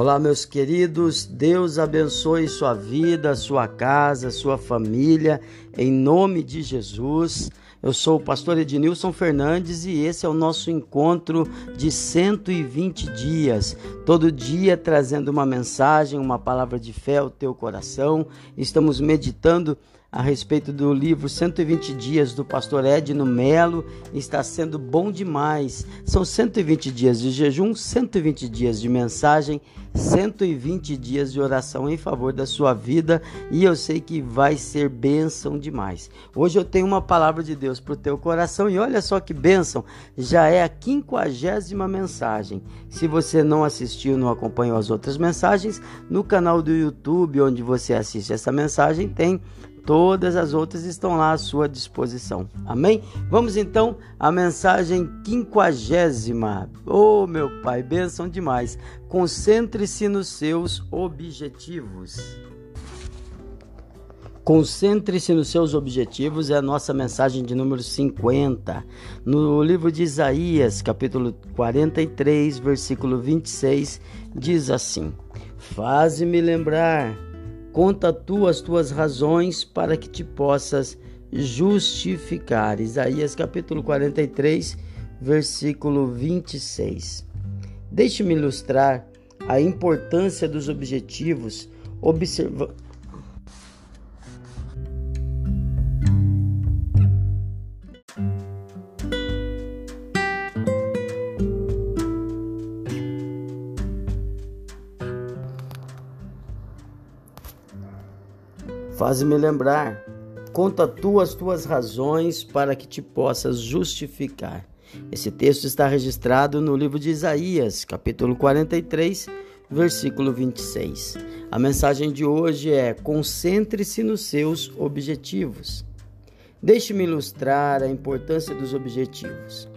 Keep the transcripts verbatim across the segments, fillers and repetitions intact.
Olá, meus queridos, Deus abençoe sua vida, sua casa, sua família, em nome de Jesus. Eu sou o pastor Ednilson Fernandes e esse é o nosso encontro de cento e vinte dias, todo dia trazendo uma mensagem, uma palavra de fé ao teu coração. Estamos meditando a respeito do livro cento e vinte dias do pastor Edno Melo. Está sendo bom demais. São cento e vinte dias de jejum, cento e vinte dias de mensagem, cento e vinte dias de oração em favor da sua vida, e eu sei que vai ser bênção demais. Hoje eu tenho uma palavra de Deus para o teu coração, e olha só que bênção, já é a quinquagésima mensagem. Se você não assistiu, não acompanhou as outras mensagens, no canal do YouTube onde você assiste essa mensagem tem... todas as outras estão lá à sua disposição. Amém? Vamos então à mensagem quinquagésima. Oh, meu Pai, bênção demais. Concentre-se nos seus objetivos. Concentre-se nos seus objetivos é a nossa mensagem de número cinquenta. No livro de Isaías, capítulo quarenta e três, versículo vinte e seis, diz assim: Faze-me lembrar... conta tu as tuas razões para que te possas justificar. Isaías capítulo quarenta e três, versículo vinte e seis. Deixe-me ilustrar a importância dos objetivos, observa... Faz-me lembrar, conta tu as tuas razões para que te possas justificar. Esse texto está registrado no livro de Isaías, capítulo quarenta e três, versículo vinte e seis. A mensagem de hoje é: concentre-se nos seus objetivos. Deixe-me ilustrar a importância dos objetivos.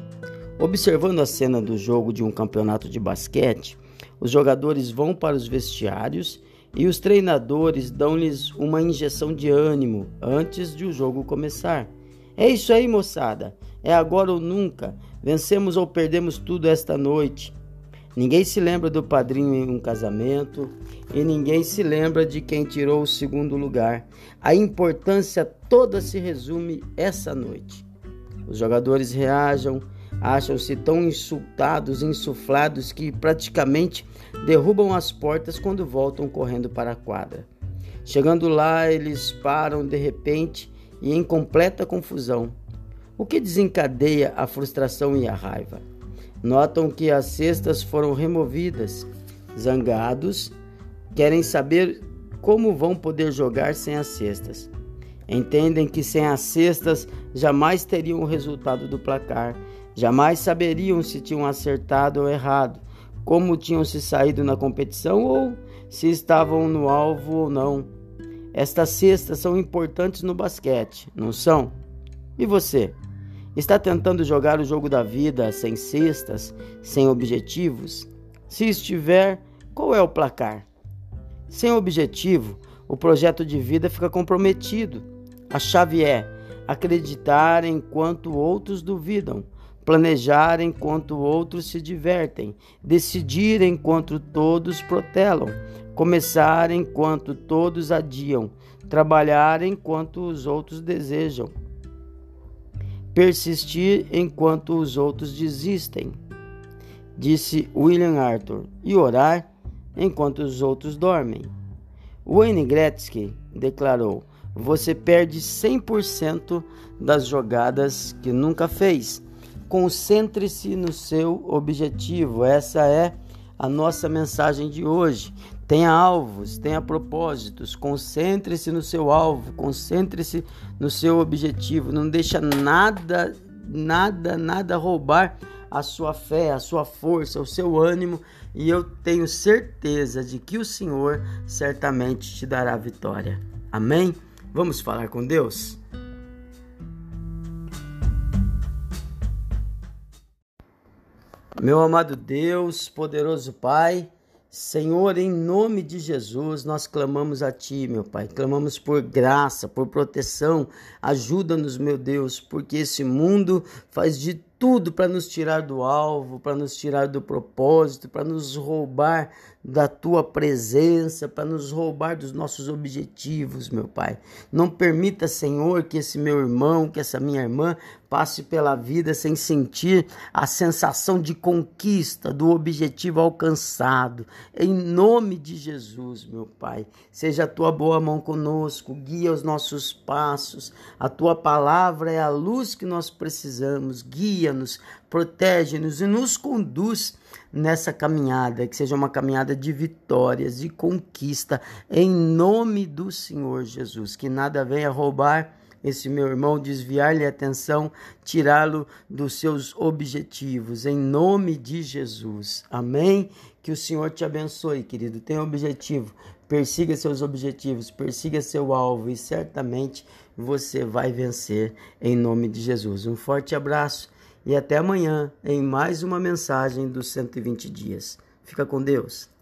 Observando a cena do jogo de um campeonato de basquete, os jogadores vão para os vestiários e os treinadores dão-lhes uma injeção de ânimo antes de o jogo começar. É isso aí, moçada. É agora ou nunca. Vencemos ou perdemos tudo esta noite. Ninguém se lembra do padrinho em um casamento e ninguém se lembra de quem tirou o segundo lugar. A importância toda se resume essa noite. Os jogadores reajam, acham-se tão insultados, insuflados, que praticamente derrubam as portas quando voltam correndo para a quadra. Chegando lá, eles param de repente e em completa confusão, o que desencadeia a frustração e a raiva. Notam que as cestas foram removidas. Zangados, querem saber como vão poder jogar sem as cestas. Entendem que sem as cestas jamais teriam o resultado do placar. Jamais saberiam se tinham acertado ou errado, como tinham se saído na competição ou se estavam no alvo ou não. Estas cestas são importantes no basquete, não são? E você? Está tentando jogar o jogo da vida sem cestas, sem objetivos? Se estiver, qual é o placar? Sem objetivo, o projeto de vida fica comprometido. A chave é acreditar enquanto outros duvidam, planejar enquanto outros se divertem, decidir enquanto todos protelam, começar enquanto todos adiam, trabalhar enquanto os outros desejam, persistir enquanto os outros desistem, disse William Arthur, e orar enquanto os outros dormem. Wayne Gretzky declarou: você perde cem por cento das jogadas que nunca fez. Concentre-se no seu objetivo. Essa é a nossa mensagem de hoje. Tenha alvos, tenha propósitos. Concentre-se no seu alvo, concentre-se no seu objetivo. Não deixa nada, nada, nada roubar a sua fé, a sua força, o seu ânimo, e eu tenho certeza de que o Senhor certamente te dará vitória. Amém? Vamos falar com Deus? Meu amado Deus, poderoso Pai, Senhor, em nome de Jesus, nós clamamos a Ti, meu Pai, clamamos por graça, por proteção. Ajuda-nos, meu Deus, porque esse mundo faz de tudo para nos tirar do alvo, para nos tirar do propósito, para nos roubar da tua presença, para nos roubar dos nossos objetivos, meu Pai. Não permita, Senhor, que esse meu irmão, que essa minha irmã passe pela vida sem sentir a sensação de conquista do objetivo alcançado. Em nome de Jesus, meu Pai, seja a tua boa mão conosco, guia os nossos passos. A tua palavra é a luz que nós precisamos. Guia-nos, protege-nos e nos conduz nessa caminhada, que seja uma caminhada de vitórias, de conquista, em nome do Senhor Jesus. Que nada venha roubar esse meu irmão, desviar-lhe a atenção, tirá-lo dos seus objetivos, em nome de Jesus. Amém? Que o Senhor te abençoe, querido. Tem objetivo, persiga seus objetivos, persiga seu alvo e certamente você vai vencer, em nome de Jesus. Um forte abraço. E até amanhã em mais uma mensagem dos cento e vinte dias. Fica com Deus.